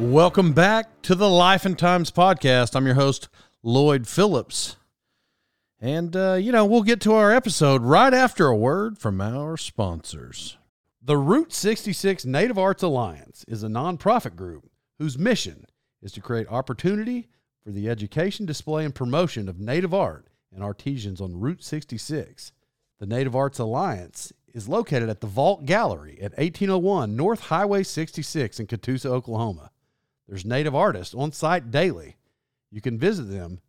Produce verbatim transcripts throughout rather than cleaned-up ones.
Welcome back to the Life and Times podcast. I'm your host, Lloyd Phillips. And, uh, you know, we'll get to our episode right after a word from our sponsors. The Route sixty-six Native Arts Alliance is a nonprofit group whose mission is to create opportunity for the education, display, and promotion of native art and artisans on Route sixty-six. The Native Arts Alliance is located at the Vault Gallery at eighteen oh one North Highway sixty-six in Catoosa, Oklahoma. There's native artists on site daily. You can visit them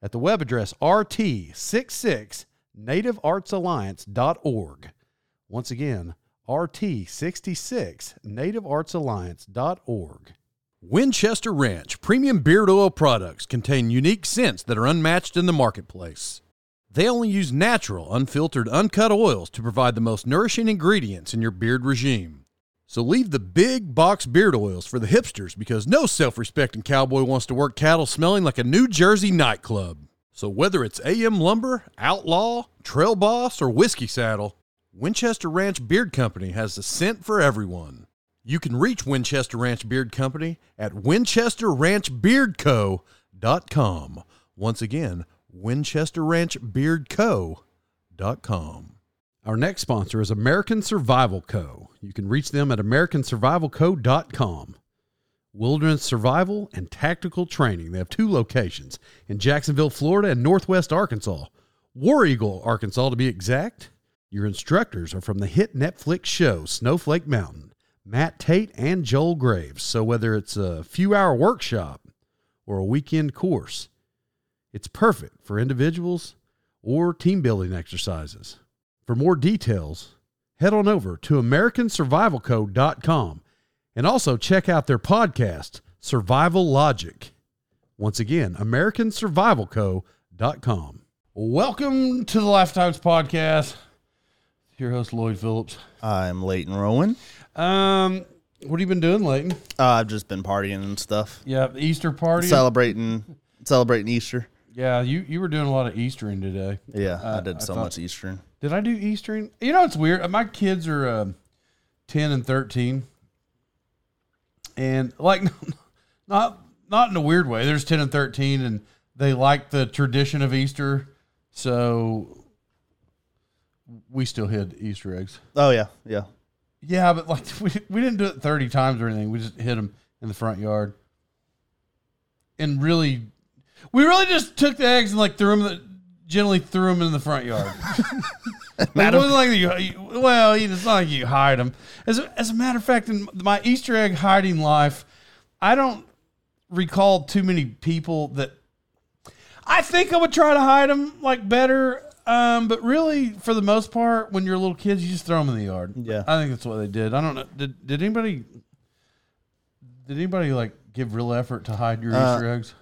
at the web address R T sixty-six native arts alliance dot org. Once again, R T sixty-six native arts alliance dot org. Winchester Ranch premium beard oil products contain unique scents that are unmatched in the marketplace. They only use natural, unfiltered, uncut oils to provide the most nourishing ingredients in your beard regime. So leave the big box beard oils for the hipsters because no self-respecting cowboy wants to work cattle smelling like a New Jersey nightclub. So whether it's A M Lumber, Outlaw, Trail Boss, or Whiskey Saddle, Winchester Ranch Beard Company has a scent for everyone. You can reach Winchester Ranch Beard Company at winchester ranch beard co dot com. Once again, winchester ranch beard co dot com. Our next sponsor is American Survival Co. You can reach them at american survival co dot com. Wilderness survival and tactical training. They have two locations in Jacksonville, Florida and Northwest Arkansas. War Eagle, Arkansas, to be exact. Your instructors are from the hit Netflix show Snowflake Mountain, Matt Tate and Joel Graves. So whether it's a few-hour workshop or a weekend course, it's perfect for individuals or team-building exercises. For more details, head on over to american survival co dot com and also check out their podcast, Survival Logic. Once again, american survival co dot com. Welcome to the Lifetimes Podcast. Your host, Lloyd Phillips. I'm Leighton Rowan. Um, what have you been doing, Leighton? Uh, I've just been partying and stuff. Yeah, the Easter party. Celebrating, celebrating Easter. Yeah, you, you were doing a lot of Eastering today. Yeah, I, I did so I thought, much Eastering. Did I do Eastering? You know, it's weird. My kids are uh, ten and thirteen. And, like, not not in a weird way. They're just ten and thirteen, and they like the tradition of Easter. So we still hid Easter eggs. Oh, yeah, yeah. Yeah, but, like, we, we didn't do it thirty times or anything. We just hid them in the front yard. And really... We really just took the eggs and like threw them, the, generally threw them in the front yard. It wasn't like you, you, well, it's not like you hide them. As a, as a matter of fact, in my Easter egg hiding life, I don't recall too many people that I think I would try to hide them like better. Um, but really, for the most part, when you're little kids, you just throw them in the yard. Yeah, I think that's what they did. I don't know. Did did anybody? Did anybody like give real effort to hide your uh, Easter eggs?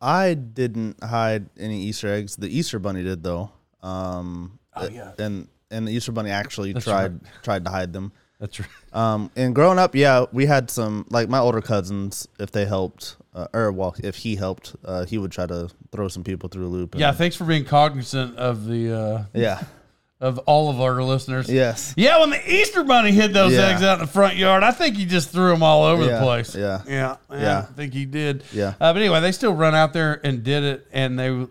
I didn't hide any Easter eggs. The Easter Bunny did, though. Um, oh, yeah. And and the Easter Bunny actually That's tried right. tried to hide them. That's right. Um, and growing up, yeah, we had some, like my older cousins, if they helped, uh, or well, if he helped, uh, he would try to throw some people through a loop. And, yeah, thanks for being cognizant of the... Uh, yeah. Of all of our listeners. Yes. Yeah, when the Easter Bunny hid those yeah. eggs out in the front yard, I think he just threw them all over yeah. the place. Yeah. Yeah. Yeah. yeah. I think he did. Yeah. Uh, but anyway, they still run out there and did it, and they,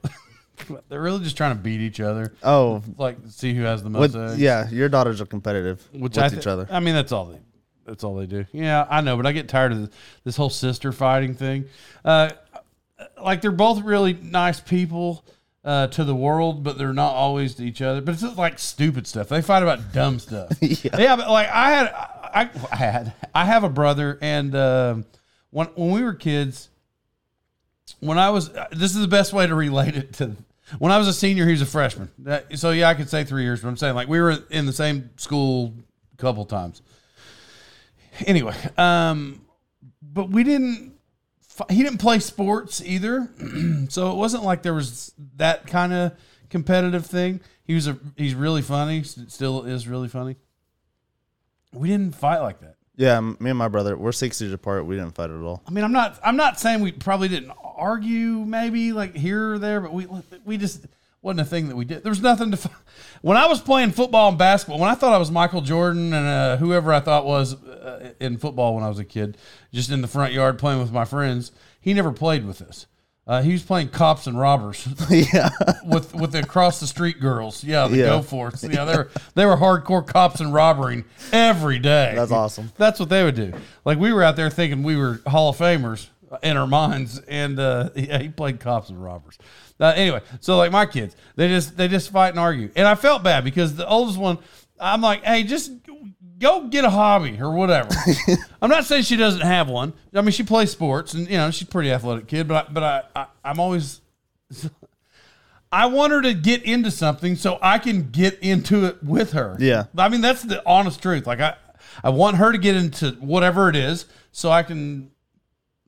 they're really just trying to beat each other. Oh. Like, see who has the most with, eggs. Yeah, your daughters are competitive Which with I th- each other. I mean, that's all they That's all they do. Yeah, I know, but I get tired of this, this whole sister fighting thing. Uh, like they're both really nice people uh, to the world, but they're not always to each other. But it's just like stupid stuff. They fight about dumb stuff. yeah. yeah, but like I had, I, I had, I have a brother, and um, when when we were kids, when I was, this is the best way to relate it to. When I was a senior, he was a freshman. That, so yeah, I could say three years, but I'm saying like we were in the same school a couple times. Anyway, um, but we didn't. He didn't play sports either, so it wasn't like there was that kind of competitive thing. He was a he's really funny, still is really funny. We didn't fight like that. Yeah, me and my brother, we're six years apart. We didn't fight at all. I mean, I'm not I'm not saying we probably didn't argue, maybe like here or there, but we we just wasn't a thing that we did. There was nothing to fight. When I was playing football and basketball, when I thought I was Michael Jordan and uh, whoever I thought was uh, in football when I was a kid, just in the front yard playing with my friends, he never played with us. Uh, he was playing cops and robbers. yeah. With with the across the street girls. Yeah, the yeah. go for it. Yeah, they were they were hardcore cops and robbering every day. That's awesome. That's what they would do. Like we were out there thinking we were Hall of Famers in our minds, and uh, yeah, he played cops and robbers. Uh, anyway, so like my kids, they just they just fight and argue. And I felt bad because the oldest one, I'm like, hey, just go get a hobby or whatever. I'm not saying she doesn't have one. I mean, she plays sports, and you know, she's a pretty athletic kid. But I, but I, I I'm always, I want her to get into something so I can get into it with her. Yeah. I mean, that's the honest truth. Like I, I want her to get into whatever it is so I can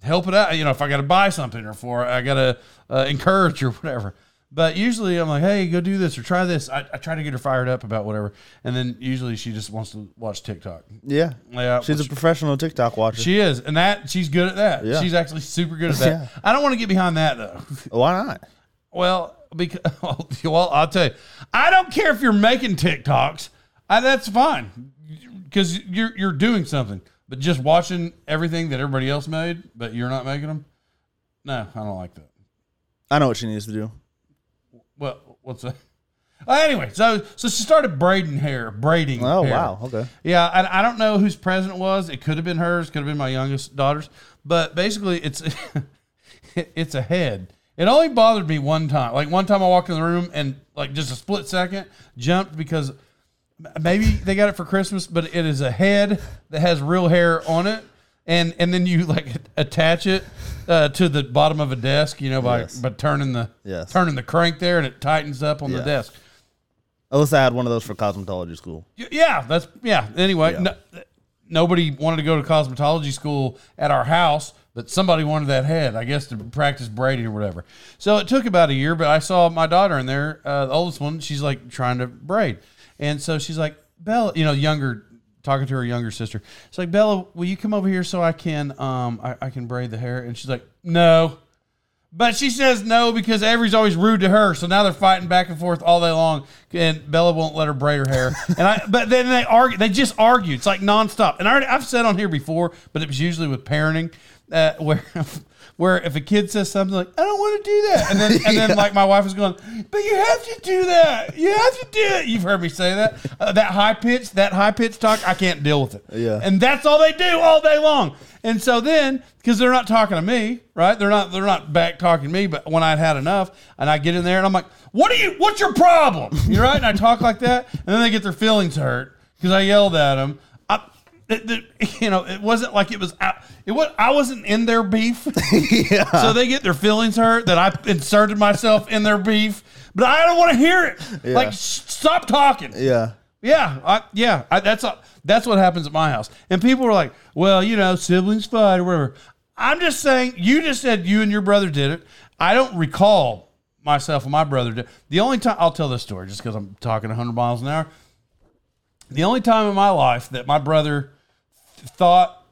help it out. You know, if I got to buy something or for I got to uh, encourage or whatever. But usually I'm like, hey, go do this or try this. I, I try to get her fired up about whatever. And then usually she just wants to watch TikTok. Yeah. yeah she's which, a professional TikTok watcher. She is. And that she's good at that. Yeah. She's actually super good at that. yeah. I don't want to get behind that, though. Why not? Well, because, well, I'll tell you. I don't care if you're making TikToks. I, that's fine because you're, you're doing something. But just watching everything that everybody else made, but you're not making them? No, I don't like that. I know what she needs to do. Well, what's that? Uh, anyway, so so she started braiding hair, braiding oh, hair. wow. Okay. Yeah, I, I don't know whose present it was. It could have been hers. Could have been my youngest daughter's. But basically, it's it's a head. It only bothered me one time. Like, one time I walked in the room and, like, just a split second, jumped because maybe they got it for Christmas, but it is a head that has real hair on it. And and then you like attach it uh, to the bottom of a desk, you know, by, yes. by turning the yes. turning the crank there, and it tightens up on yes. the desk. Unless I had one of those for cosmetology school. Yeah, that's yeah. Anyway, yeah. No, nobody wanted to go to cosmetology school at our house, but somebody wanted that head, I guess, to practice braiding or whatever. So it took about a year, but I saw my daughter in there, uh, the oldest one. She's like trying to braid, and so she's like, Bella, you know, younger. Talking to her younger sister. It's like, Bella, will you come over here so I can um I, I can braid the hair? And she's like, no. But she says no because Avery's always rude to her. So now they're fighting back and forth all day long. And Bella won't let her braid her hair. And I but then they argue they just argue. It's like nonstop. And I already, I've said on here before, but it was usually with parenting, uh, where where if a kid says something like, I don't want to do that. And then and then yeah. like my wife is going, but you have to do that. You have to do it. You've heard me say that. Uh, that high pitch, that high pitch talk, I can't deal with it. Yeah. And that's all they do all day long. And so then, because they're not talking to me, right? They're not they're not back talking to me, but when I'd had enough and I get in there and I'm like, What are you what's your problem? You're right. And I talk like that, and then they get their feelings hurt because I yelled at them. It, it, you know, it wasn't like it was out. It was, I wasn't in their beef. yeah. So they get their feelings hurt that I inserted myself in their beef, but I don't want to hear it. Yeah. Like, sh- stop talking. Yeah. Yeah. I, yeah. I, that's a, that's what happens at my house. And people are like, well, you know, siblings fight or whatever. I'm just saying, you just said you and your brother did it. I don't recall myself and my brother did. The only time, I'll tell this story just because I'm talking one hundred miles an hour. The only time in my life that my brother thought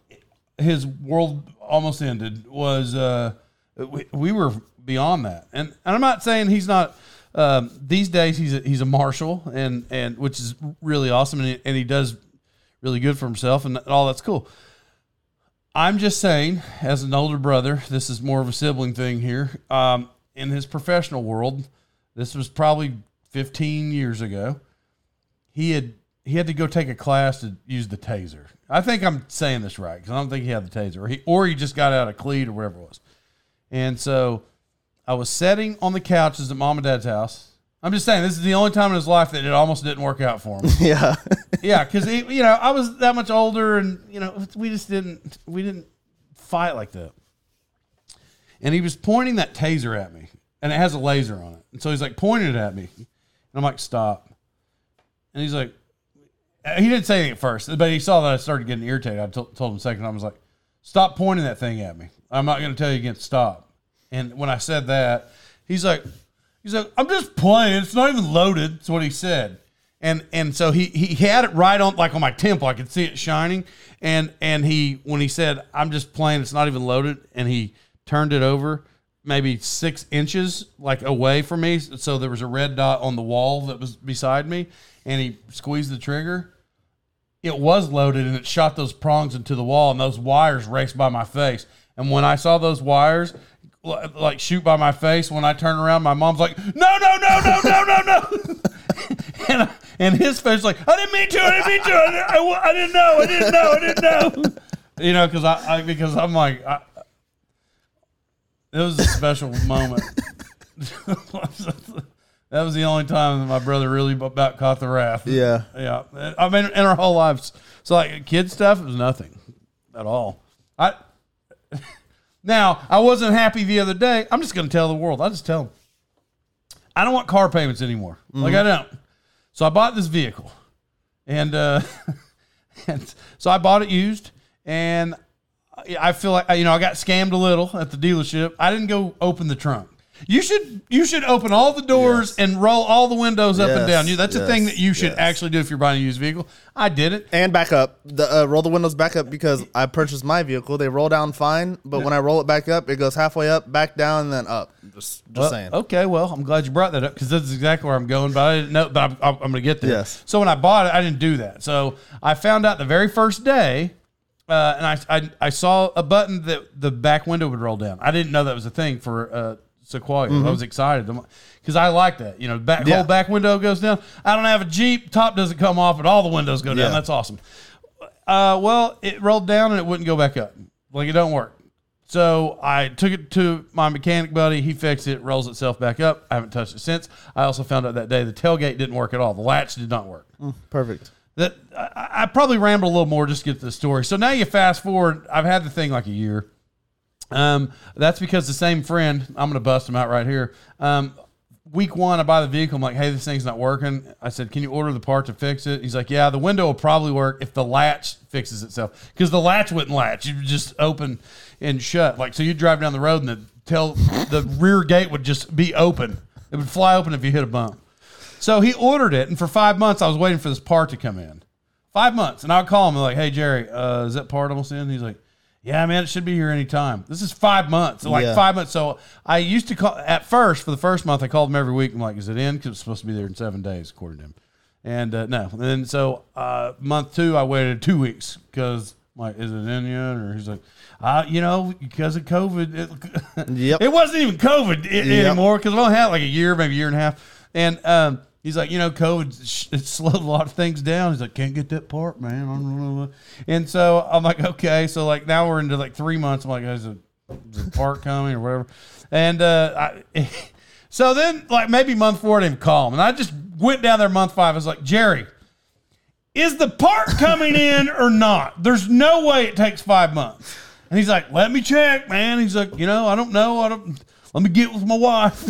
his world almost ended was uh we, we were beyond that, and, and I'm not saying he's not um these days he's a, he's a marshal and and which is really awesome, and he, and he does really good for himself and all that's cool. I'm just saying, as an older brother, this is more of a sibling thing here. Um in his professional world, this was probably fifteen years ago, he had He had to go take a class to use the taser. I think I'm saying this right because I don't think he had the taser, or he, or he just got out of cleat or whatever it was. And so I was sitting on the couches at Mom and Dad's house. I'm just saying, this is the only time in his life that it almost didn't work out for him. Yeah. Yeah, because, you know, I was that much older, and, you know, we just didn't, we didn't fight like that. And he was pointing that taser at me, and it has a laser on it. And so he's, like, pointing it at me. And I'm like, stop. And he's like, he didn't say anything at first, but he saw that I started getting irritated. I t- told him a second. I was like, stop pointing that thing at me. I'm not going to tell you again, stop. And when I said that, he's like, he's like, I'm just playing. It's not even loaded. That's what he said. And and so he he had it right on, like on my temple. I could see it shining. And and he when he said, I'm just playing. It's not even loaded. And he turned it over maybe six inches like away from me. So there was a red dot on the wall that was beside me. And he squeezed the trigger. It was loaded, and it shot those prongs into the wall, and those wires raced by my face. And when I saw those wires like shoot by my face, when I turn around, my mom's like, no, no, no, no, no, no, no. and, and his face like, I didn't mean to, I didn't mean to, I didn't, I, I didn't know, I didn't know, I didn't know. You know, because I, I, because I'm like, I, it was a special moment. That was the only time that my brother really about caught the wrath. Yeah. Yeah. I mean, in our whole lives. So, like, kid stuff, it was nothing at all. I Now, I wasn't happy the other day. I'm just going to tell the world. I just tell them. I don't want car payments anymore. Mm-hmm. Like, I don't. So, I bought this vehicle. And, uh, and so, I bought it used. And I feel like, you know, I got scammed a little at the dealership. I didn't go open the trunk. You should you should open all the doors yes. and roll all the windows up yes. and down. You That's yes. a thing that you should yes. actually do if you're buying a used vehicle. I did it. And back up. The, uh, roll the windows back up because I purchased my vehicle. They roll down fine, but yeah. when I roll it back up, it goes halfway up, back down, and then up. Just, just well, saying. Okay, well, I'm glad you brought that up because that's exactly where I'm going, but I didn't know, but I'm, I'm going to get there. Yes. So when I bought it, I didn't do that. So I found out the very first day, uh, and I, I I saw a button that the back window would roll down. I didn't know that was a thing for uh Sequoia. Mm-hmm. I was excited because I like that. You know, back yeah. whole back window goes down. I don't have a Jeep. Top doesn't come off, but all the windows go down. Yeah. That's awesome. Uh, well, it rolled down and it wouldn't go back up. Like, it don't work. So I took it to my mechanic buddy. He fixed it. Rolls itself back up. I haven't touched it since. I also found out that day the tailgate didn't work at all. The latch did not work. Mm, perfect. That I, I probably rambled a little more just to get to the story. So now you fast forward. I've had the thing like a year. Um, that's because the same friend, I'm going to bust him out right here. Um, week one, I buy the vehicle. I'm like, hey, this thing's not working. I said, can you order the part to fix it? He's like, yeah, the window will probably work if the latch fixes itself. Cause the latch wouldn't latch. You just open and shut. Like, so you drive down the road and the tail, the rear gate would just be open. It would fly open if you hit a bump. So he ordered it. And for five months, I was waiting for this part to come in. Five months. And I'll call him like, hey, Jerry, uh, is that part almost in? He's like, yeah, man, it should be here any time. This is five months, like yeah. five months. So I used to call, at first, for the first month, I called him every week. I'm like, is it in? Because it's supposed to be there in seven days, according to him. And uh, no. And so uh, month two, I waited two weeks because I'm like, is it in yet? Or he's like, uh, you know, because of COVID. It, yep. it wasn't even COVID it, yep. anymore because I've only had like a year, maybe a year and a half. And um, he's like, you know, COVID, it slowed a lot of things down. He's like, can't get that part, man. I don't know. And so I'm like, okay. So, like, now we're into, like, three months. I'm like, is a, is a part coming or whatever? And uh, I, so then, like, maybe month four, I didn't call him. And I just went down there month five. I was like, Jerry, is the part coming in or not? There's no way it takes five months. And he's like, let me check, man. He's like, you know, I don't know. I don't. Let me get with my wife.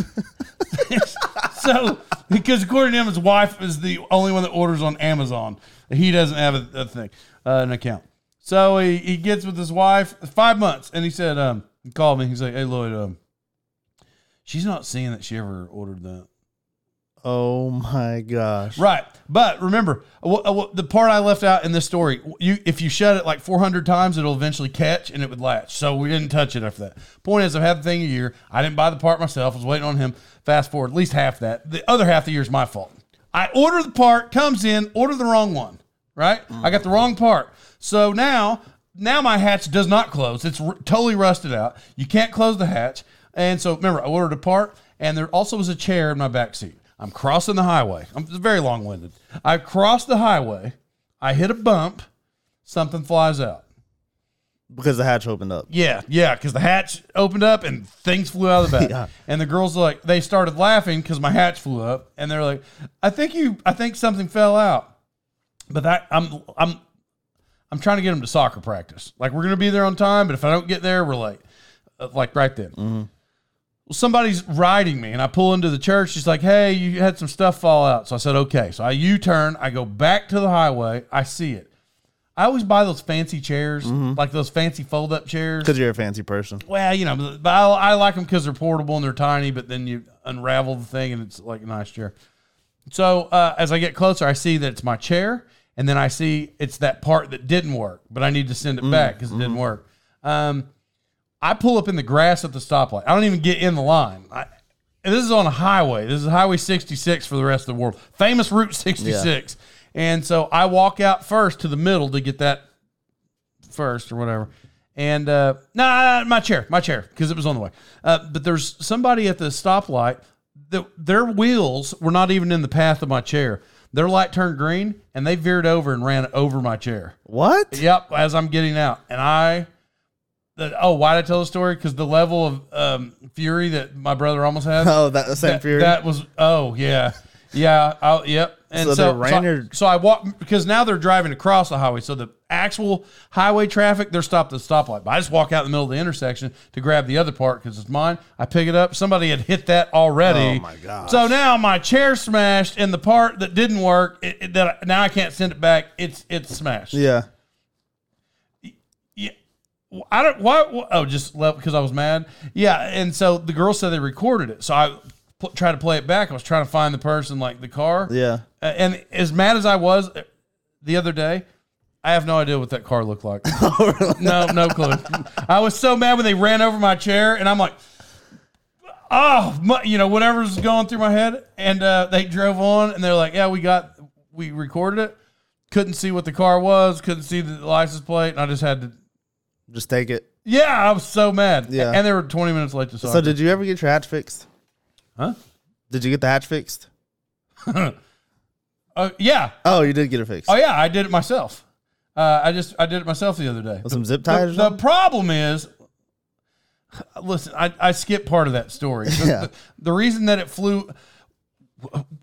So, because according to him, his wife is the only one that orders on Amazon. He doesn't have a, a thing, uh, an account. So he, he gets with his wife five months, and he said, um, he called me. He's like, hey, Lloyd, um, she's not seeing that she ever ordered that. Oh my gosh! Right, but remember w- w- the part I left out in this story. You, if you shut it like four hundred times, it'll eventually catch and it would latch. So we didn't touch it after that. Point is, I've had the thing a year. I didn't buy the part myself. I was waiting on him. Fast forward at least half that. The other half of the year is my fault. I order the part, comes in, order the wrong one. Right, mm. I got the wrong part. So now, now my hatch does not close. It's r- totally rusted out. You can't close the hatch. And so remember, I ordered a part, and there also was a chair in my back seat. I'm crossing the highway. I'm very long-winded. I cross the highway. I hit a bump. Something flies out. Because the hatch opened up. Yeah, yeah, because the hatch opened up and things flew out of the back. Yeah. And the girls, like, they started laughing because my hatch flew up, and they're like, "I think you, I think something fell out." But that I'm, I'm, I'm trying to get them to soccer practice. Like, we're gonna be there on time, but if I don't get there, we're late. Uh, like right then. Mm-hmm. Well, somebody's riding me, and I pull into the church. She's like, "Hey, you had some stuff fall out." So I said, "Okay." So I U-turn. I go back to the highway. I see it. I always buy those fancy chairs, mm-hmm. like those fancy fold-up chairs. Because you're a fancy person. Well, you know, but I, I like them because they're portable and they're tiny, but then you unravel the thing and it's like a nice chair. So uh, as I get closer, I see that it's my chair, and then I see it's that part that didn't work, but I need to send it mm-hmm. back because it mm-hmm. didn't work. Um, I pull up in the grass at the stoplight. I don't even get in the line. I, and this is on a highway. This is Highway sixty-six for the rest of the world. Famous Route sixty-six. Yeah. And so I walk out first to the middle to get that first or whatever. And uh, no, nah, my chair, my chair, because it was on the way. Uh, but there's somebody at the stoplight that their wheels were not even in the path of my chair. Their light turned green and they veered over and ran over my chair. What? Yep. As I'm getting out, and I, the, oh, why did I tell the story? Because the level of um, fury that my brother almost had. Oh, that the same that, fury. That was. Oh yeah, yeah. I'll, yep. And so, so, ran so, or- I, so I walk, because now they're driving across the highway. So the actual highway traffic, they're stopped at the stoplight. But I just walk out in the middle of the intersection to grab the other part because it's mine. I pick it up. Somebody had hit that already. Oh, my God. So now my chair smashed, and the part that didn't work, it, it, that I, now I can't send it back. It's it's smashed. Yeah. Yeah. I don't, why, why oh, just left because I was mad. Yeah. And so the girl said they recorded it. So I try to play it back. I was trying to find the person, like the car. Yeah. Uh, and as mad as I was the other day, I have no idea what that car looked like. Oh, really? No, no clue. I was so mad when they ran over my chair, and I'm like, oh, my, you know, whatever's going through my head. And uh, they drove on, and they're like, yeah, we got, we recorded it. Couldn't see what the car was. Couldn't see the license plate. And I just had to just take it. Yeah. I was so mad. Yeah. And they were twenty minutes late to soccer. So did you ever get your hatch fixed? Huh? Did you get the hatch fixed? uh, yeah. Oh, you did get it fixed. Oh, yeah. I did it myself. Uh, I just, I did it myself the other day. With some zip ties? The, the problem is, listen, I, I skipped part of that story. Yeah. The, the reason that it flew,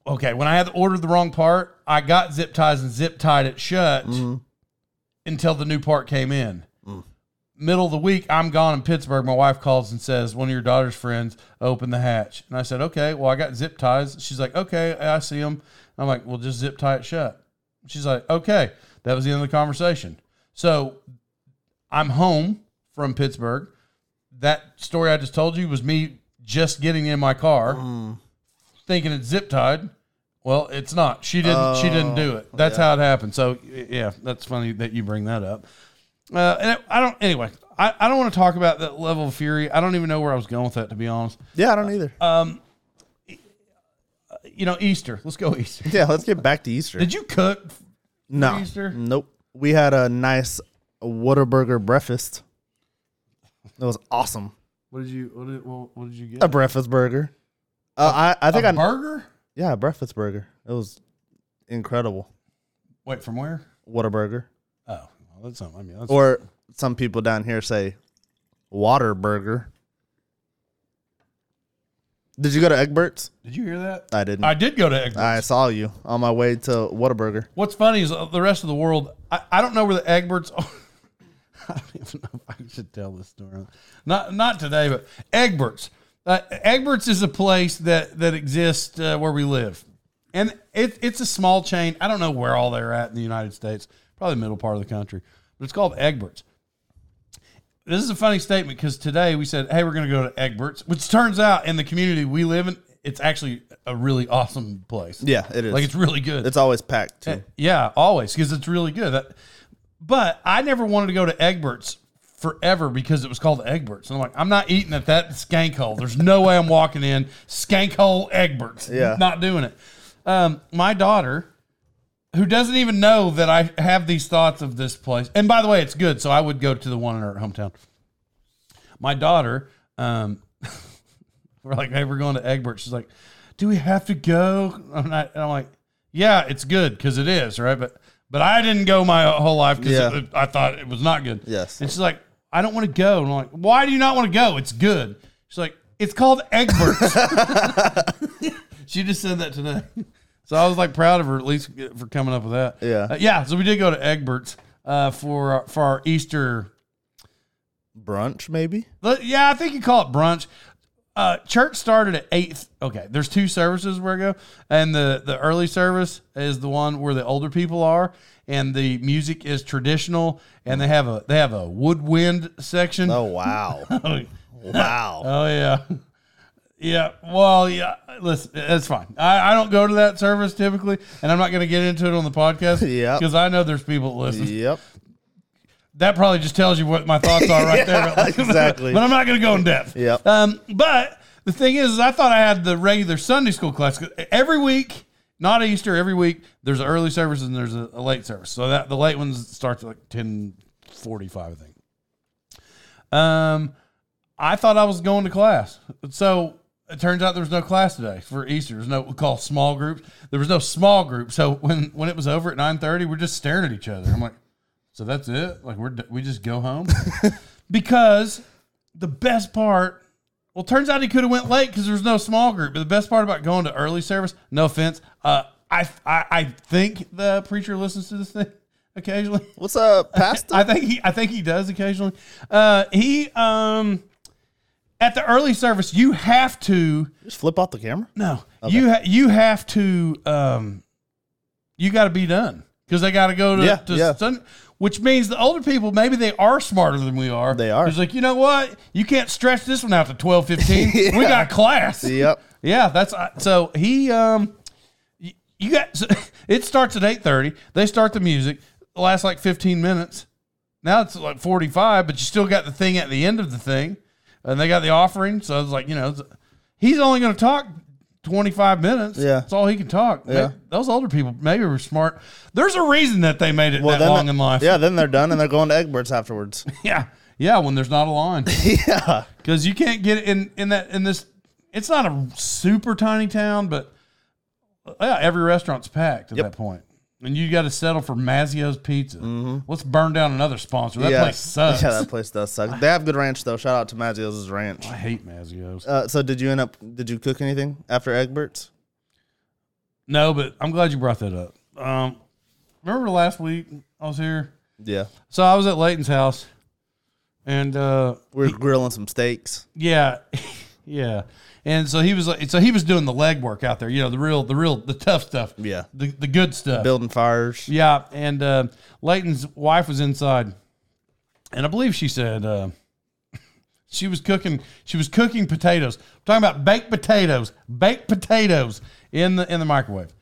okay, when I had ordered the wrong part, I got zip ties and zip tied it shut mm-hmm. until the new part came in. Mm. Middle of the week, I'm gone in Pittsburgh. My wife calls and says, one of your daughter's friends opened the hatch. And I said, okay, well, I got zip ties. She's like, okay, I see them. I'm like, well, just zip tie it shut. She's like, okay. That was the end of the conversation. So I'm home from Pittsburgh. That story I just told you was me just getting in my car mm. thinking it's zip tied. Well, it's not. She didn't, oh, she didn't do it. That's yeah. how it happened. So yeah, that's funny that you bring that up. Uh, and I don't, anyway, I, I don't want to talk about that level of fury. I don't even know where I was going with that, to be honest. Yeah, I don't either. Uh, um, you know, Easter, let's go Easter. Yeah. Let's get back to Easter. Did you cook? No, Easter? Nope. We had a nice Whataburger breakfast. That was awesome. What did you, what did, what did you get? A breakfast burger. Uh, a, I, I think a I burger. Yeah. A breakfast burger. It was incredible. Wait, from where? Whataburger. Oh, That's something, I mean, that's or something. Some people down here say Whataburger. Did you go to Eggbert's? Did you hear that? I didn't. I did go to Eggbert's. I saw you on my way to Whataburger. What's funny is the rest of the world, I, I don't know where the Eggbert's are. I don't even know if I should tell this story. Not not today, but Eggbert's. Uh, Eggbert's is a place that, that exists uh, where we live. And it, it's a small chain. I don't know where all they're at in the United States. Probably the middle part of the country, but it's called Eggbert's. This is a funny statement because today we said, hey, we're going to go to Eggbert's, which turns out in the community we live in, it's actually a really awesome place. Yeah, it is. Like, it's really good. It's always packed, too. Yeah, always, because it's really good. But I never wanted to go to Eggbert's forever because it was called Eggbert's. And I'm like, I'm not eating at that skank hole. There's no way I'm walking in skank hole Eggbert's. Yeah. Not doing it. Um, my daughter, who doesn't even know that I have these thoughts of this place. And by the way, it's good. So I would go to the one in her hometown. My daughter, um, we're like, hey, we're going to Eggbert's. She's like, do we have to go? I'm not, and I'm like, yeah, it's good. Cause it is. Right. But, but I didn't go my whole life. Cause yeah. it, I thought it was not good. Yes. And she's like, I don't want to go. And I'm like, why do you not want to go? It's good. She's like, it's called Eggbert's. She just said that today. So I was like proud of her, at least for coming up with that. Yeah. Uh, yeah. So we did go to Eggbert's uh, for, our, for our Easter brunch, maybe. But yeah. I think you call it brunch. Uh, church started at eight. Okay. There's two services where I go. And the, the early service is the one where the older people are. And the music is traditional, and they have a they have a woodwind section. Oh wow! Wow! Oh yeah, yeah. Well, yeah. Listen, that's fine. I, I don't go to that service typically, and I'm not going to get into it on the podcast. Yeah, because I know there's people that listen. Yep. That probably just tells you what my thoughts are right yeah, there. Exactly. But I'm not going to go in depth. Yep. Um. But the thing is, is, I thought I had the regular Sunday school class every week. Not Easter, every week there's an early service and there's a, a late service. So that the late ones starts at like ten forty-five, I think. Um, I thought I was going to class. So it turns out there was no class today for Easter. There's no, we call small groups. There was no small group. So when, when it was over at nine thirty, we're just staring at each other. I'm like, so that's it? Like we're, we just go home? Because the best part, well, turns out he could have went late because there was no small group. But the best part about going to early service, no offense, uh, I, I I think the preacher listens to this thing occasionally. What's up, Pastor? I think he I think he does occasionally. Uh, he um, at the early service, you have to just flip off the camera. No, okay. you ha- you have to um, you got to be done because they got to go to yeah, to yeah. Sun- Which means the older people, maybe they are smarter than we are. They are. It's like, you know what? You can't stretch this one out to twelve fifteen. Yeah. We got class. Yep. Yeah, that's so he um you got so it starts at eight thirty. They start the music. It lasts like fifteen minutes. Now it's like forty-five, but you still got the thing at the end of the thing. And they got the offering, so it's like, you know, he's only going to talk twenty-five minutes. Yeah. That's all he can talk. Yeah. Maybe, those older people maybe were smart. There's a reason that they made it well, that long in life. Yeah. Then they're done and they're going to Eggbert's afterwards. Yeah. Yeah. When there's not a line. Yeah. Cause you can't get in, in that, in this, it's not a super tiny town, but yeah, every restaurant's packed at yep. that point. And you got to settle for Mazio's Pizza. Mm-hmm. Let's burn down another sponsor. That yeah. place sucks. Yeah, that place does suck. They have good ranch though. Shout out to Mazio's Ranch. I hate Mazio's. Uh, so did you end up? Did you cook anything after Eggbert's? No, but I'm glad you brought that up. Um, remember last week I was here? Yeah. So I was at Leighton's house, and uh, we were grilling some steaks. Yeah, yeah. And so he was like, so he was doing the legwork out there, you know, the real, the real, the tough stuff. Yeah. The the good stuff. Building fires. Yeah. And uh, Leighton's wife was inside, and I believe she said uh, she was cooking. She was cooking potatoes. I'm talking about baked potatoes, baked potatoes in the in the microwave,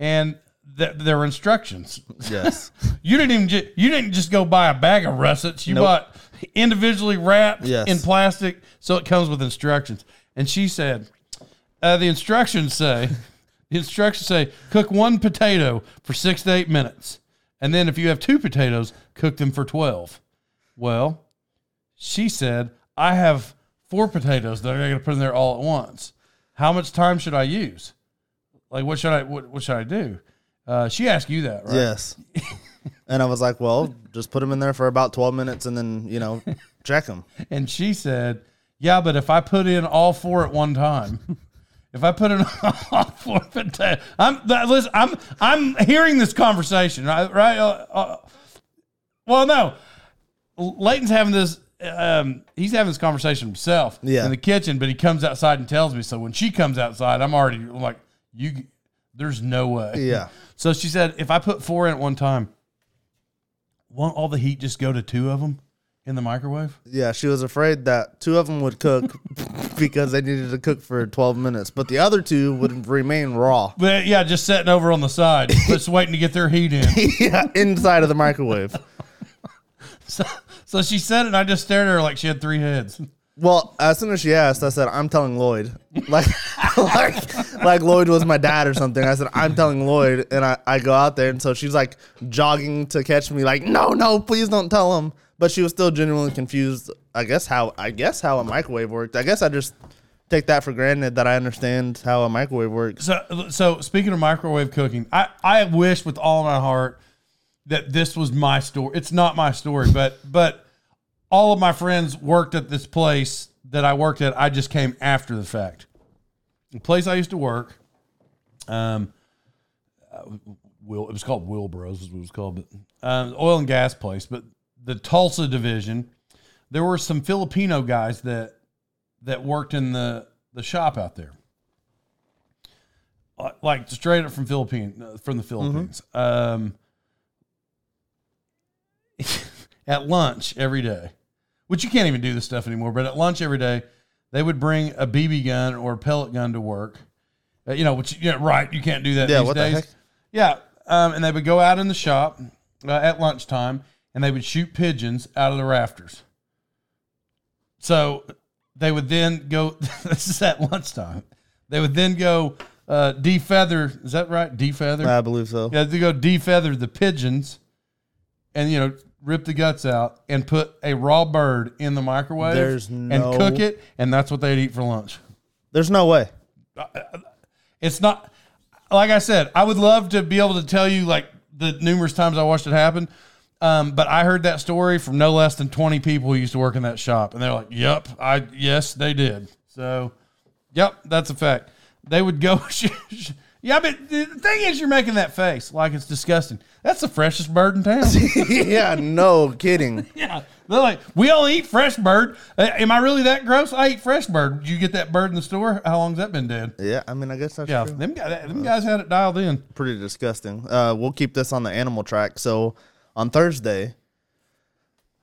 and th- there were instructions. Yes. you didn't even ju- you didn't just go buy a bag of russets. You nope. bought individually wrapped yes. in plastic, so it comes with instructions. And she said, uh, the instructions say, the instructions say, cook one potato for six to eight minutes. And then if you have two potatoes, cook them for twelve. Well, she said, I have four potatoes that I got to put in there all at once. How much time should I use? Like, what should I, what, what should I do? Uh, she asked you that, right? Yes. And I was like, well, just put them in there for about twelve minutes and then, you know, check them. And she said, yeah, but if I put in all four at one time, if I put in all four, I'm listen, I'm I'm hearing this conversation, right? Right? Uh, uh, well, no, Leighton's having this. Um, he's having this conversation himself yeah. in the kitchen, but he comes outside and tells me. So when she comes outside, I'm already I'm like, you. There's no way. Yeah. So she said, if I put four in at one time, won't all the heat just go to two of them? In the microwave? Yeah, she was afraid that two of them would cook because they needed to cook for twelve minutes, but the other two would remain raw. But yeah, just sitting over on the side, just waiting to get their heat in. Yeah, inside of the microwave. so, so she said it, and I just stared at her like she had three heads. Well, as soon as she asked, I said, I'm telling Lloyd. Like, like, like Lloyd was my dad or something. I said, I'm telling Lloyd, and I, I go out there, and so she's like jogging to catch me like, no, no, please don't tell him. But she was still genuinely confused, I guess, how I guess how a microwave worked. I guess I just take that for granted that I understand how a microwave works. So, so speaking of microwave cooking, I, I wish with all my heart that this was my story. It's not my story, but but all of my friends worked at this place that I worked at. I just came after the fact. The place I used to work, um, Will, it was called Wilbros, is what it was called, but um, oil and gas place. But the Tulsa division, there were some Filipino guys that that worked in the the shop out there, like straight up from Philippine from the Philippines. Mm-hmm. Um, at lunch every day, which you can't even do this stuff anymore, but at lunch every day, they would bring a B B gun or a pellet gun to work. Uh, you know, which yeah, right, you can't do that yeah, these what days. The heck? Yeah, um, and they would go out in the shop uh, at lunchtime, and they would shoot pigeons out of the rafters. So they would then go. This is at lunchtime. They would then go uh, defeather. Is that right? Defeather. I believe so. Yeah, they go defeather the pigeons, and you know, rip the guts out and put a raw bird in the microwave. There's no... and cook it, and that's what they'd eat for lunch. There's no way. It's not. Like I said, I would love to be able to tell you like the numerous times I watched it happen. Um, but I heard that story from no less than twenty people who used to work in that shop. And they're like, yep, I, yes, they did. So yep, that's a fact. They would go. Yeah. But the thing is, you're making that face like it's disgusting. That's the freshest bird in town. Yeah. No kidding. Yeah. They're like, we all eat fresh bird. Am I really that gross? I eat fresh bird. Did you get that bird in the store? How long's that been dead? Yeah, I mean, I guess that's yeah, true. Them guys, them guys had it dialed in. Pretty disgusting. Uh, we'll keep this on the animal track. So on Thursday,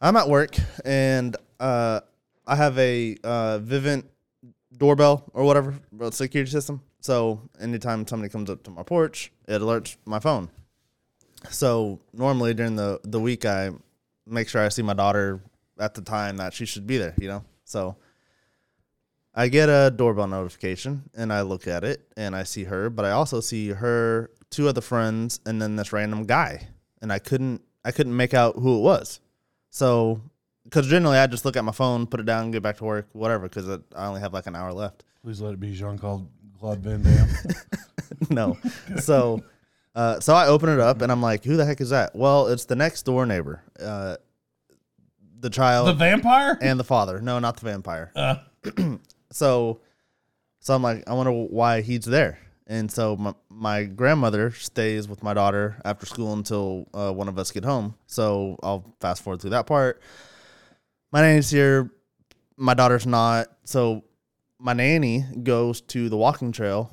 I'm at work, and uh, I have a uh, Vivint doorbell or whatever, security system. So anytime somebody comes up to my porch, it alerts my phone. So normally during the, the week, I make sure I see my daughter at the time that she should be there, you know? So I get a doorbell notification, and I look at it, and I see her, but I also see her, two other friends, and then this random guy. And I couldn't, I couldn't make out who it was. So, because generally I just look at my phone, put it down, get back to work, whatever, because I only have like an hour left. Please let it be Jean-Claude Van Damme. No. So... Uh, so I open it up, and I'm like, who the heck is that? Well, it's the next door neighbor, uh, the child. The vampire? And the father. No, not the vampire. Uh. so so I'm like, I wonder why he's there. And so my, my grandmother stays with my daughter after school until uh, one of us get home. So I'll fast forward through that part. My nanny's here. My daughter's not. So my nanny goes to the walking trail,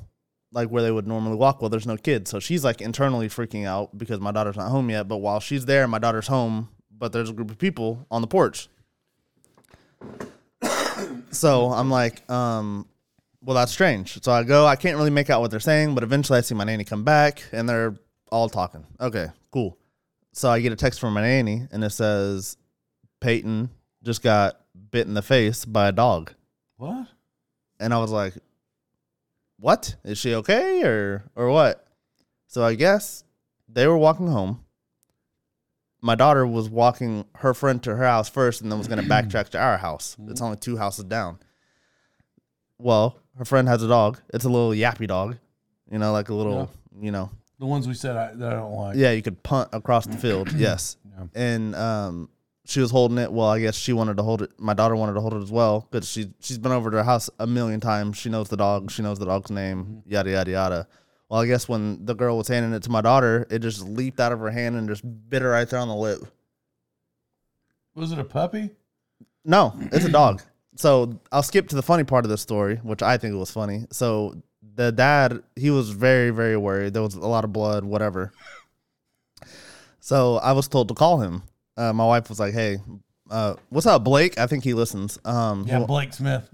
like where they would normally walk. Well, there's no kids. So she's like internally freaking out because my daughter's not home yet. But while she's there, my daughter's home, but there's a group of people on the porch. So I'm like, um, well, that's strange. So I go, I can't really make out what they're saying, but eventually I see my nanny come back and they're all talking. Okay, cool. So I get a text from my nanny and it says, Peyton just got bit in the face by a dog. What? And I was like, what? Is she okay or or what? So I guess they were walking home. My daughter was walking her friend to her house first and then was going to backtrack to our house. It's only two houses down. Well, her friend has a dog. It's a little yappy dog. You know, like a little, yeah. you know. The ones we said I, that I don't like. Yeah, you could punt across the field. Yes. Yeah. And um, she was holding it. Well, I guess she wanted to hold it. My daughter wanted to hold it as well because she, she's been over to her house a million times. She knows the dog. She knows the dog's name, yada, yada, yada. Well, I guess when the girl was handing it to my daughter, it just leaped out of her hand and just bit her right there on the lip. Was it a puppy? No, it's a dog. So I'll skip to the funny part of this story, which I think was funny. So the dad, he was very, very worried. There was a lot of blood, whatever. So I was told to call him. Uh, my wife was like, hey, uh, what's up, Blake? I think he listens. Um, yeah, Blake Smith.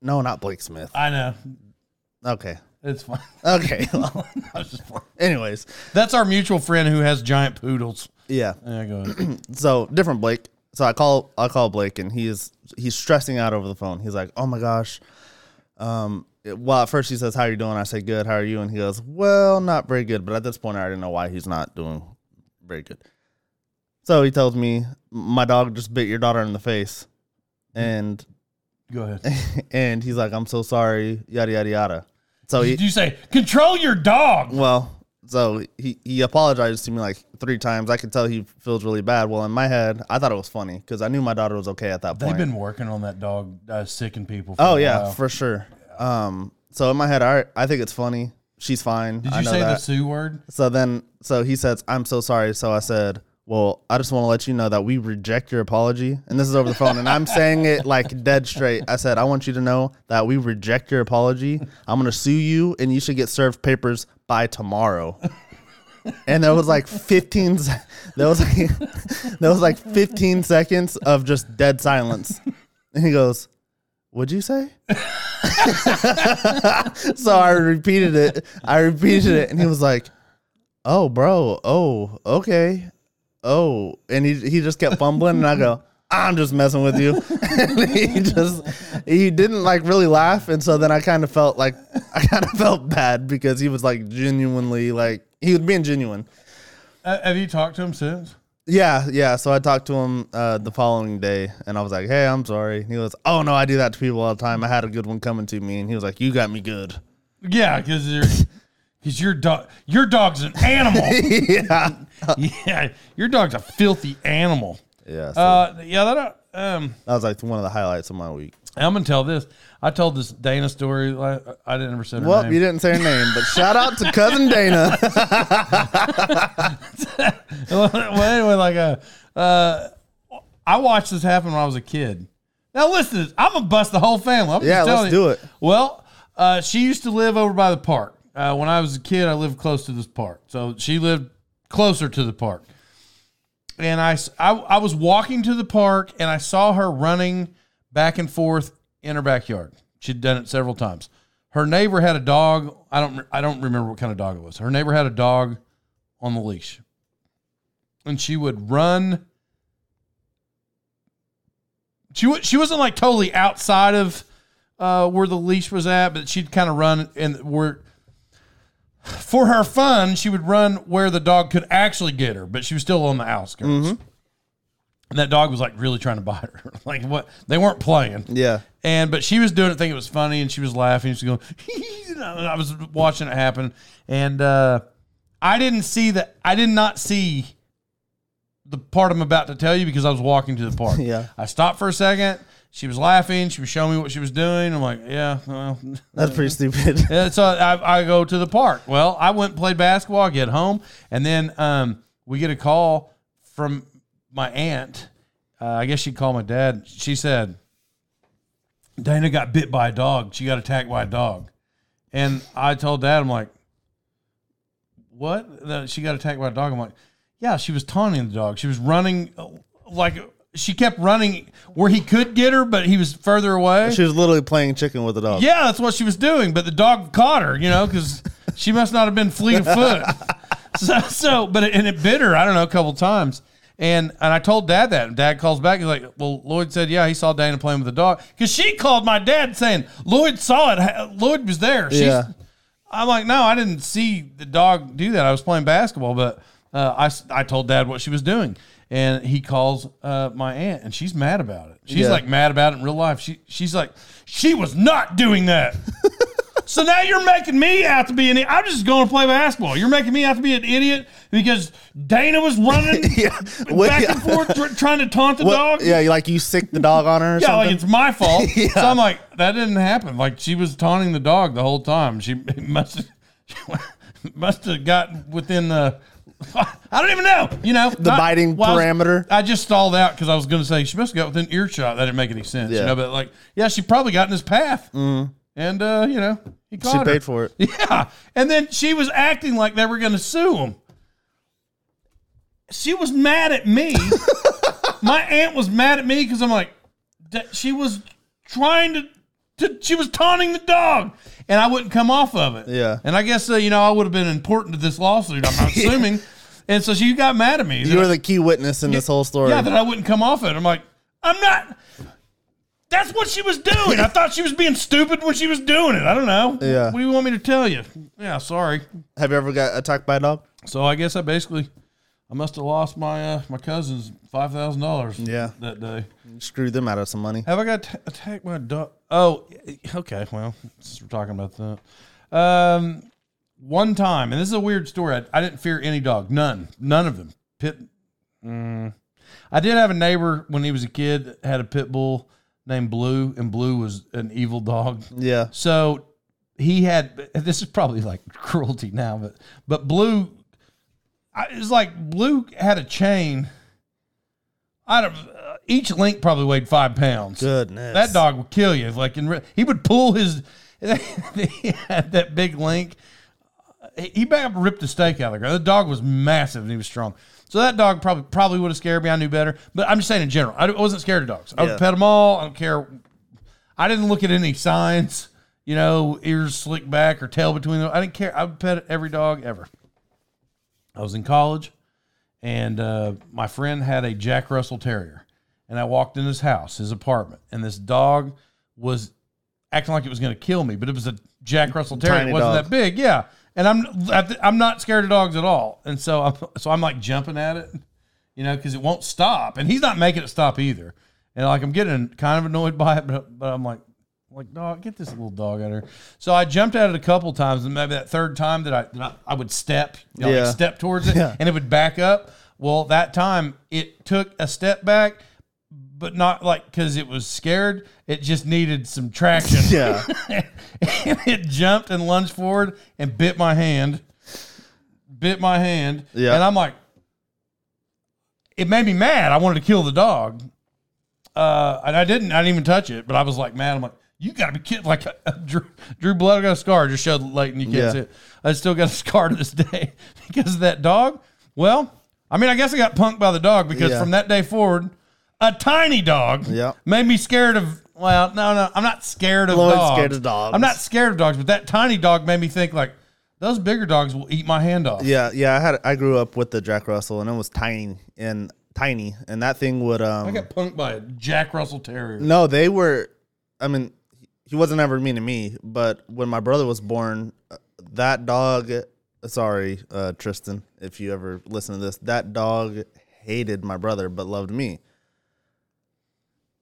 No, not Blake Smith. I know. Okay. It's fine. Okay. Well, I was just playing. Anyways. That's our mutual friend who has giant poodles. Yeah. Yeah, go ahead. So, different Blake. So, I call I call Blake, and he is, he's stressing out over the phone. He's like, oh, my gosh. Um, it, well, at first he says, how are you doing? I say, good. How are you? And he goes, well, not very good. But at this point, I already know why he's not doing very good. So he tells me, my dog just bit your daughter in the face. And go ahead. And he's like, I'm so sorry, yada, yada, yada. So Did he, you say, control your dog? Well, So he, he apologized to me like three times. I could tell he feels really bad. Well, in my head, I thought it was funny because I knew my daughter was okay at that point. They've been working on that dog uh, sicking people. For oh, a yeah, while. For sure. Um, so in my head, I, I think it's funny. She's fine. Did you I know say that. the Sioux word? So then, so he says, I'm so sorry. So I said, well, I just want to let you know that we reject your apology. And this is over the phone. And I'm saying it like dead straight. I said, I want you to know that we reject your apology. I'm going to sue you and you should get served papers by tomorrow. And there was like fifteen, there was like, there was like fifteen seconds of just dead silence. And he goes, what'd you say? So I repeated it. I repeated it. And he was like, oh, bro. Oh, okay. Oh, and he he just kept fumbling, and I go, I'm just messing with you. And he just he didn't like really laugh, and so then I kind of felt like I kind of felt bad because he was like genuinely like he was being genuine. Uh, have you talked to him since? Yeah, yeah. So I talked to him uh, the following day, and I was like, hey, I'm sorry. And he was, oh no, I do that to people all the time. I had a good one coming to me, and he was like, you got me good. Yeah, because you're. Because your dog, your dog's an animal. yeah, yeah, your dog's a filthy animal. Yeah, so uh, yeah. That um, that was like one of the highlights of my week. I'm gonna tell this. I told this Dana story. I, I didn't ever say her well, name. Well, you didn't say her name, but shout out to cousin Dana. Well, anyway, like uh, uh, I watched this happen when I was a kid. Now listen, to this. I'm gonna bust the whole family. I'm yeah, let's you. do it. Well, uh, she used to live over by the park. Uh, when I was a kid, I lived close to this park. So she lived closer to the park. And I, I, I was walking to the park, and I saw her running back and forth in her backyard. She'd done it several times. Her neighbor had a dog. I don't I don't remember what kind of dog it was. Her neighbor had a dog on the leash. And she would run. She, she wasn't, like, totally outside of uh, where the leash was at, but she'd kind of run and where... For her fun, she would run where the dog could actually get her, but she was still on the outskirts. Mm-hmm. And that dog was like really trying to bite her. Like what? They weren't playing. Yeah. And but she was doing it, thinking it was funny, and she was laughing. She was going. I was watching it happen, and uh, I didn't see that. I did not see the part I'm about to tell you because I was walking to the park. Yeah. I stopped for a second. She was laughing. She was showing me what she was doing. I'm like, yeah, well. That's pretty stupid. Yeah, so I, I go to the park. Well, I went and played basketball. I get home. And then um, we get a call from my aunt. Uh, I guess she'd call my dad. She said, Dana got bit by a dog. She got attacked by a dog. And I told Dad, I'm like, what? She got attacked by a dog? I'm like, yeah, she was taunting the dog. She was running like – she kept running where he could get her, but he was further away. She was literally playing chicken with the dog. Yeah, that's what she was doing. But the dog caught her, you know, because she must not have been fleet of foot. So, so, but it, and it bit her, I don't know, a couple times. And and I told Dad that. And Dad calls back. He's like, well, Lloyd said, yeah, he saw Dana playing with the dog. Because she called my dad saying, Lloyd saw it. Lloyd was there. She's, yeah. I'm like, no, I didn't see the dog do that. I was playing basketball, but uh, I, I told Dad what she was doing. And he calls uh, my aunt, and she's mad about it. She's, yeah. like, mad about it in real life. She She's like, she was not doing that. So now you're making me out to be an idiot. I'm just going to play basketball. You're making me out to be an idiot because Dana was running yeah. well, back yeah. and forth tr- trying to taunt the well, dog. Yeah, like you sicked the dog on her or yeah, something? Yeah, like it's my fault. yeah. So I'm like, that didn't happen. Like, she was taunting the dog the whole time. She must must have gotten within the... I don't even know, you know. The not, biting well, parameter. I, was, I just stalled out because I was going to say she must have got within earshot. That didn't make any sense, yeah. you know. But like, yeah, she probably got in his path, mm. and uh, you know, he caught she her. She paid for it. Yeah, and then she was acting like they were going to sue him. She was mad at me. My aunt was mad at me because I'm like, she was trying to. She was taunting the dog, and I wouldn't come off of it. Yeah. And I guess, uh, you know, I would have been important to this lawsuit, I'm assuming. And so she got mad at me. You were the key witness in yeah, this whole story. Yeah, that I wouldn't come off it. I'm like, I'm not. That's what she was doing. I thought she was being stupid when she was doing it. I don't know. Yeah. What do you want me to tell you? Yeah, sorry. Have you ever got attacked by a dog? So I guess I basically, I must have lost my uh, my cousin's five thousand dollars yeah. that day. Screwed them out of some money. Have I got t- attacked by a dog? Oh, okay. Well, since we're talking about that. Um, one time, and this is a weird story. I, I didn't fear any dog. None. None of them. Pit. Mm. I did have a neighbor when he was a kid, had a pit bull named Blue, and Blue was an evil dog. Yeah. So he had, this is probably like cruelty now, but, but Blue, I, it was like Blue had a chain. I don't, uh, each link probably weighed five pounds. Goodness. That dog would kill you. Like in re- He would pull his, he had that big link. He back up ripped the steak out of the ground. The dog was massive and he was strong. So that dog probably probably would have scared me. I knew better. But I'm just saying in general, I wasn't scared of dogs. I yeah. would pet them all. I don't care. I didn't look at any signs, you know, ears slicked back or tail between them. I didn't care. I would pet every dog ever. I was in college, and uh, my friend had a Jack Russell Terrier. And I walked in his house, his apartment, and this dog was acting like it was going to kill me. But it was a Jack Russell Terrier. Tiny it wasn't dog. That big. Yeah. And I'm I'm not scared of dogs at all, and so I'm so I'm like jumping at it, you know, because it won't stop, and he's not making it stop either. And like I'm getting kind of annoyed by it, but but I'm like like dog, get this little dog out of here. So I jumped at it a couple times, and maybe that third time that I that I, I would step, you know, yeah. like step towards it, yeah. and it would back up. Well, that time it took a step back. But not like because it was scared. It just needed some traction. Yeah. And it jumped and lunged forward and bit my hand. Bit my hand. Yeah. And I'm like, it made me mad. I wanted to kill the dog. Uh, and I didn't. I didn't even touch it. But I was like mad. I'm like, you got to be kidding. Like, uh, Drew, Drew Blood got a scar. Just showed Leighton. You can't yeah. see it. I still got a scar to this day because of that dog. Well, I mean, I guess I got punked by the dog because yeah. from that day forward, a tiny dog yep. made me scared of, well, no, no, I'm not scared of Lloyd's dogs. Scared of dogs. I'm not scared of dogs, but that tiny dog made me think, like, those bigger dogs will eat my hand off. Yeah, yeah, I had I grew up with the Jack Russell, and it was tiny, and tiny, and that thing would... Um, I got punked by a Jack Russell Terrier. No, they were, I mean, he wasn't ever mean to me, but when my brother was born, that dog, sorry, uh, Tristan, if you ever listen to this, that dog hated my brother but loved me.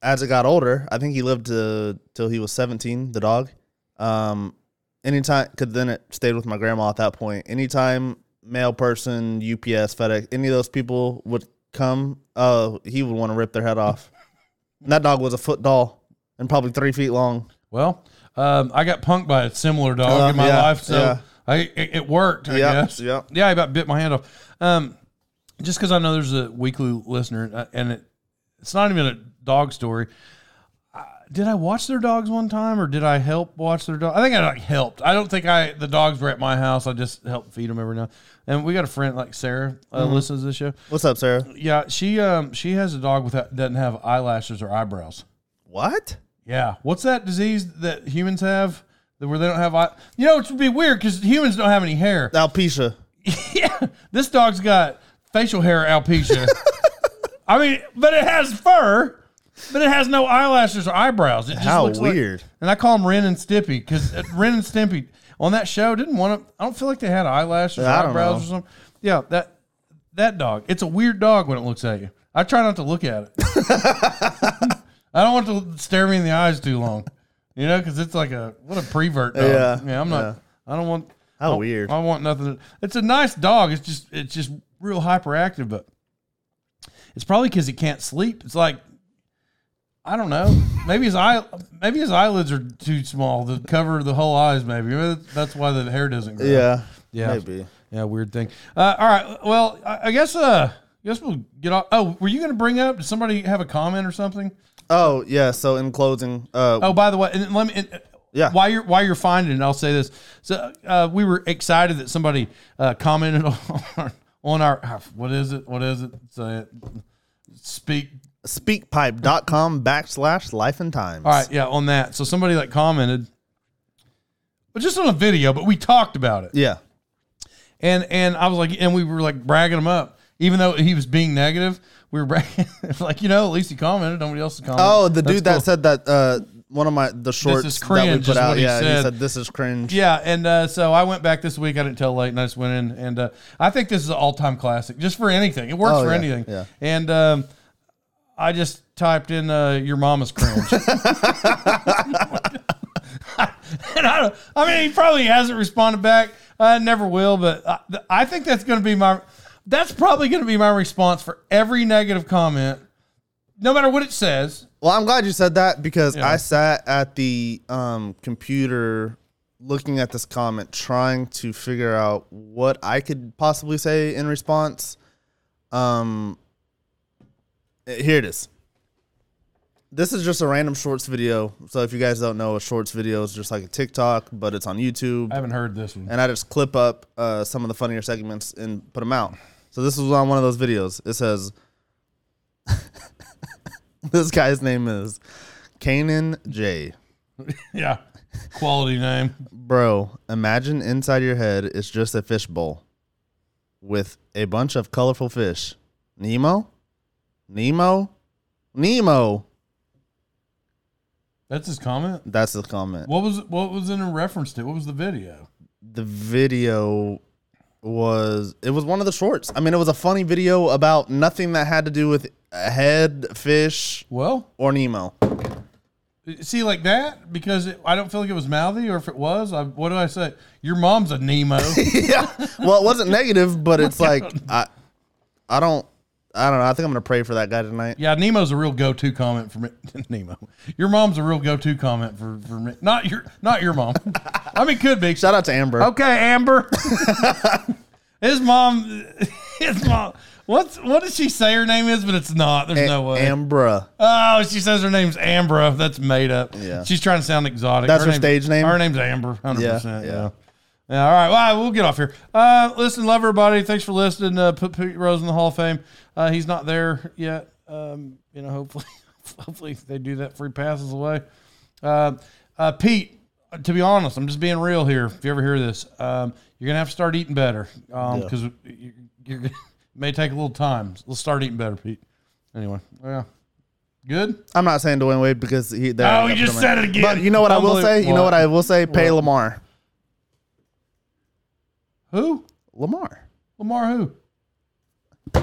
As it got older, I think he lived to till he was seventeen. The dog, um, anytime, because then it stayed with my grandma at that point. Anytime mail person, U P S, FedEx, any of those people would come, uh, he would want to rip their head off. And that dog was a foot tall and probably three feet long. Well, um, I got punked by a similar dog uh, in my yeah, life, so yeah. I it, it worked. I yep, guess. Yep. Yeah, I about bit my hand off. Um, just because I know there's a weekly listener, and it, it's not even a dog story. Uh, did I watch their dogs one time, or did I help watch their dog? I think I like helped. I don't think I the dogs were at my house. I just helped feed them every now. And we got a friend like Sarah uh, mm-hmm. listens to this show. What's up, Sarah? Yeah, she um she has a dog without doesn't have eyelashes or eyebrows. What? Yeah. What's that disease that humans have that where they don't have eye? You know, it would be weird because humans don't have any hair. Alopecia. Yeah, this dog's got facial hair alopecia. I mean, but it has fur. But it has no eyelashes or eyebrows. It just How looks weird. Like, and I call them Ren and Stimpy because Ren and Stimpy on that show didn't want to. I don't feel like they had eyelashes or I eyebrows or something. Yeah, that that dog. It's a weird dog when it looks at you. I try not to look at it. I don't want it to stare me in the eyes too long. You know, because it's like a, what a prevert dog. Yeah, yeah I'm not, yeah. I don't want. How I don't, weird. I want nothing. To, it's a nice dog. It's just, it's just real hyperactive, but it's probably because he can't sleep. It's like, I don't know. Maybe his eye, maybe his eyelids are too small to cover the whole eyes. Maybe that's why the hair doesn't grow. Yeah, yeah, maybe. Yeah, weird thing. Uh, all right. Well, I guess. Uh, I guess we'll get off. Oh, were you going to bring up? Did somebody have a comment or something? Oh yeah. So in closing. Uh, oh, by the way, and let me. And, yeah. While you're while you're finding it, I'll say this. So uh, we were excited that somebody uh, commented on our, on our. What is it? What is it? Say it. Speak. speakpipe.com backslash life and times. All right. Yeah. On that. So somebody like commented, but just on a video, but we talked about it. Yeah. And, and I was like, and we were like bragging him up, even though he was being negative, we were bragging like, you know, at least he commented. Nobody else commented. Oh, the That's dude cool. that said that, uh, one of my, the shorts this is cringe, that we put out. He yeah. Said. He said, this is cringe. Yeah. And, uh, so I went back this week. I didn't tell late and I just went in and, uh, I think this is an all time classic just for anything. It works oh, for yeah, anything. Yeah. And, um, I just typed in uh, your mama's cringe. I, And I, don't, I mean, he probably hasn't responded back. I never will, but I, I think that's going to be my, that's probably going to be my response for every negative comment, no matter what it says. Well, I'm glad you said that, because yeah. I sat at the um, computer looking at this comment, trying to figure out what I could possibly say in response. Um, here it is. This is just a random Shorts video. So if you guys don't know, a Shorts video is just like a TikTok, but it's on YouTube. I haven't heard this one. And I just clip up uh, some of the funnier segments and put them out. So this was on one of those videos. It says, this guy's name is Kanan J. Yeah, quality name. Bro, imagine inside your head it's just a fishbowl with a bunch of colorful fish. Nemo? Nemo? Nemo? That's his comment? That's his comment. What was what was in reference to? What was the video? The video was, it was one of the shorts. I mean, it was a funny video about nothing that had to do with a head, fish, well, or Nemo. See, like that? Because it, I don't feel like it was mouthy, or if it was, I, what do I say? Your mom's a Nemo. Yeah. Well, it wasn't negative, but it's like, I, I don't. I don't know. I think I'm going to pray for that guy tonight. Yeah, Nemo's a real go-to comment for me. Nemo. Your mom's a real go-to comment for, for me. Not your not your mom. I mean, could be. Shout out to Amber. Okay, Amber. His mom, his mom. What's, what did she say her name is? But it's not. There's a- no way. Ambra. Oh, she says her name's Ambra. That's made up. Yeah. She's trying to sound exotic. That's her, her name, stage name? Her name's Amber, one hundred percent. Yeah, yeah. yeah. Yeah, all right. Well, we'll get off here. Uh, listen, love everybody. Thanks for listening. Uh, put Pete Rose in the Hall of Fame. Uh, he's not there yet. Um, you know, hopefully, hopefully they do that before he passes away. Uh, uh, Pete, to be honest, I'm just being real here. If you ever hear this, um, you're gonna have to start eating better because um, yeah. you, you're it may take a little time. Let's start eating better, Pete. Anyway, yeah. Good. I'm not saying Dwayne Wade because he. Oh, he just said it again. But you know what I will say. You know what I will say. Pay what? Lamar. Who? Lamar. Lamar who?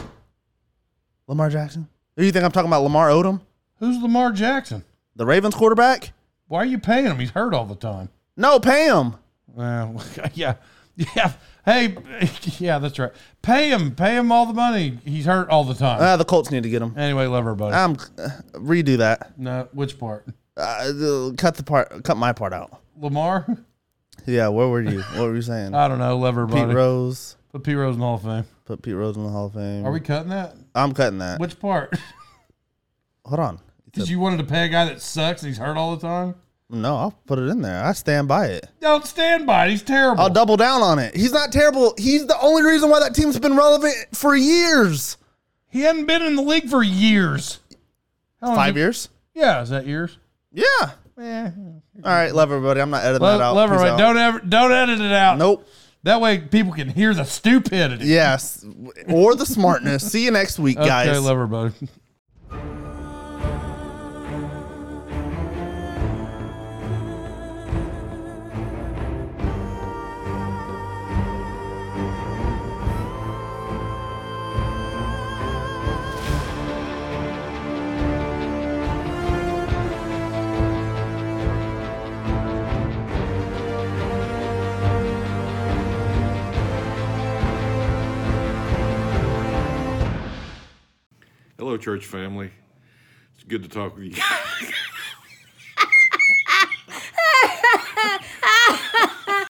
Lamar Jackson. Who do you think I'm talking about? Lamar Odom? Who's Lamar Jackson? The Ravens quarterback? Why are you paying him? He's hurt all the time. No, pay him. Well, yeah. Yeah. Hey, yeah, that's right. Pay him. Pay him all the money. He's hurt all the time. Uh, the Colts need to get him. Anyway, love everybody. I'm, uh, redo that. No, which part? Uh, cut the part. Cut my part out. Lamar? Yeah, where were you? What were you saying? I don't know. Love everybody. Pete Rose. Put Pete Rose in the Hall of Fame. Put Pete Rose in the Hall of Fame. Are we cutting that? I'm cutting that. Which part? Hold on. Because you wanted to pay a guy that sucks and he's hurt all the time? No, I'll put it in there. I stand by it. Don't stand by it. He's terrible. I'll double down on it. He's not terrible. He's the only reason why that team's been relevant for years. He hadn't been in the league for years. How long? Five years? Yeah. Is that years? Yeah. Yeah. All right, love everybody. I'm not editing love, that out. Love Peace everybody. Out. Don't ever, don't edit it out. Nope. That way people can hear the stupidity. Yes, or the smartness. See you next week, okay, guys. Okay, love everybody. Hello, church family. It's good to talk with you.